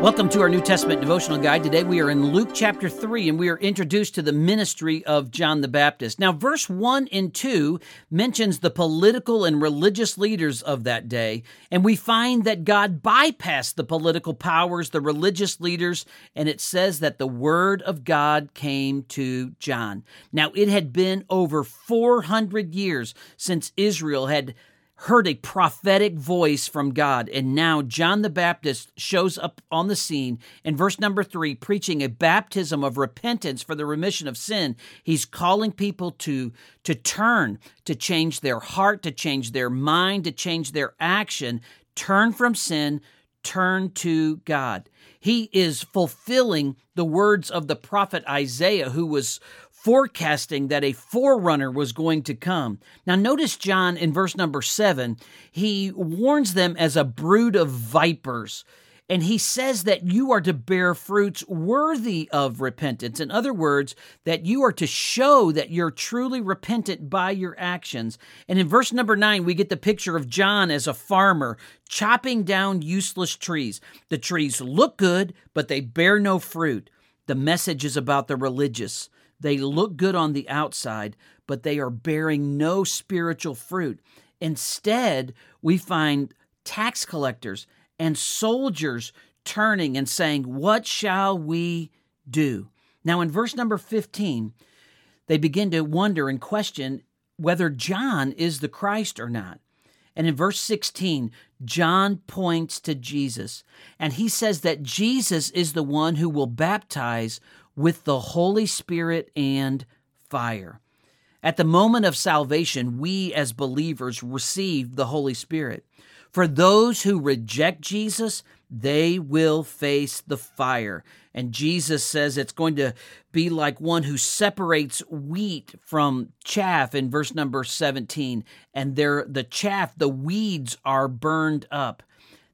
Welcome to our New Testament devotional guide. Today we are in Luke chapter 3, and we are introduced to the ministry of John the Baptist. Now, verse 1 and 2 mentions the political and religious leaders of that day, and we find that God bypassed the political powers, the religious leaders, and it says that the word of God came to John. Now, it had been over 400 years since Israel had heard a prophetic voice from God, and now John the Baptist shows up on the scene in verse number 3, preaching a baptism of repentance for the remission of sin. He's calling people to turn, to change their heart, to change their mind, to change their action, turn from sin, turn to God. He is fulfilling the words of the prophet Isaiah, who was forecasting that a forerunner was going to come. Now, notice John in verse number 7, he warns them as a brood of vipers, and he says that you are to bear fruits worthy of repentance. In other words, that you are to show that you're truly repentant by your actions. And in verse number 9, we get the picture of John as a farmer chopping down useless trees. The trees look good, but they bear no fruit. The message is about the religious. They look good on the outside, but they are bearing no spiritual fruit. Instead, we find tax collectors and soldiers turning and saying, "What shall we do?" Now, in verse number 15, they begin to wonder and question whether John is the Christ or not. And in verse 16, John points to Jesus, and he says that Jesus is the one who will baptize with the Holy Spirit and fire. At the moment of salvation, we as believers receive the Holy Spirit. For those who reject Jesus, they will face the fire. And Jesus says it's going to be like one who separates wheat from chaff in verse number 17. And the chaff, the weeds, are burned up.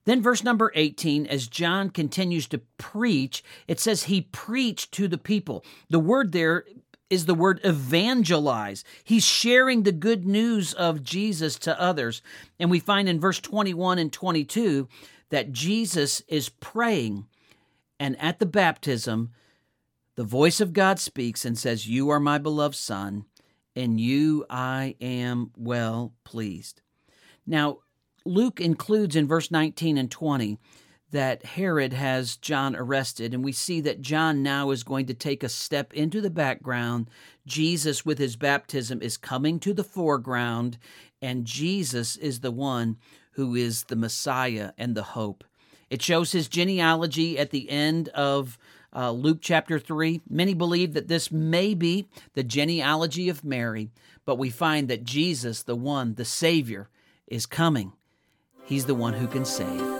Then verse number 18, as John continues to preach, it says he preached to the people. The word there is the word evangelize. He's sharing the good news of Jesus to others. And we find in verse 21 and 22 that Jesus is praying. And at the baptism, the voice of God speaks and says, "You are my beloved Son, in you I am well pleased." Now, Luke includes in verse 19 and 20 that Herod has John arrested, and we see that John now is going to take a step into the background. Jesus, with his baptism, is coming to the foreground, and Jesus is the one who is the Messiah and the hope. It shows his genealogy at the end of Luke chapter 3. Many believe that this may be the genealogy of Mary, but we find that Jesus, the one, the Savior, is coming. He's the one who can save.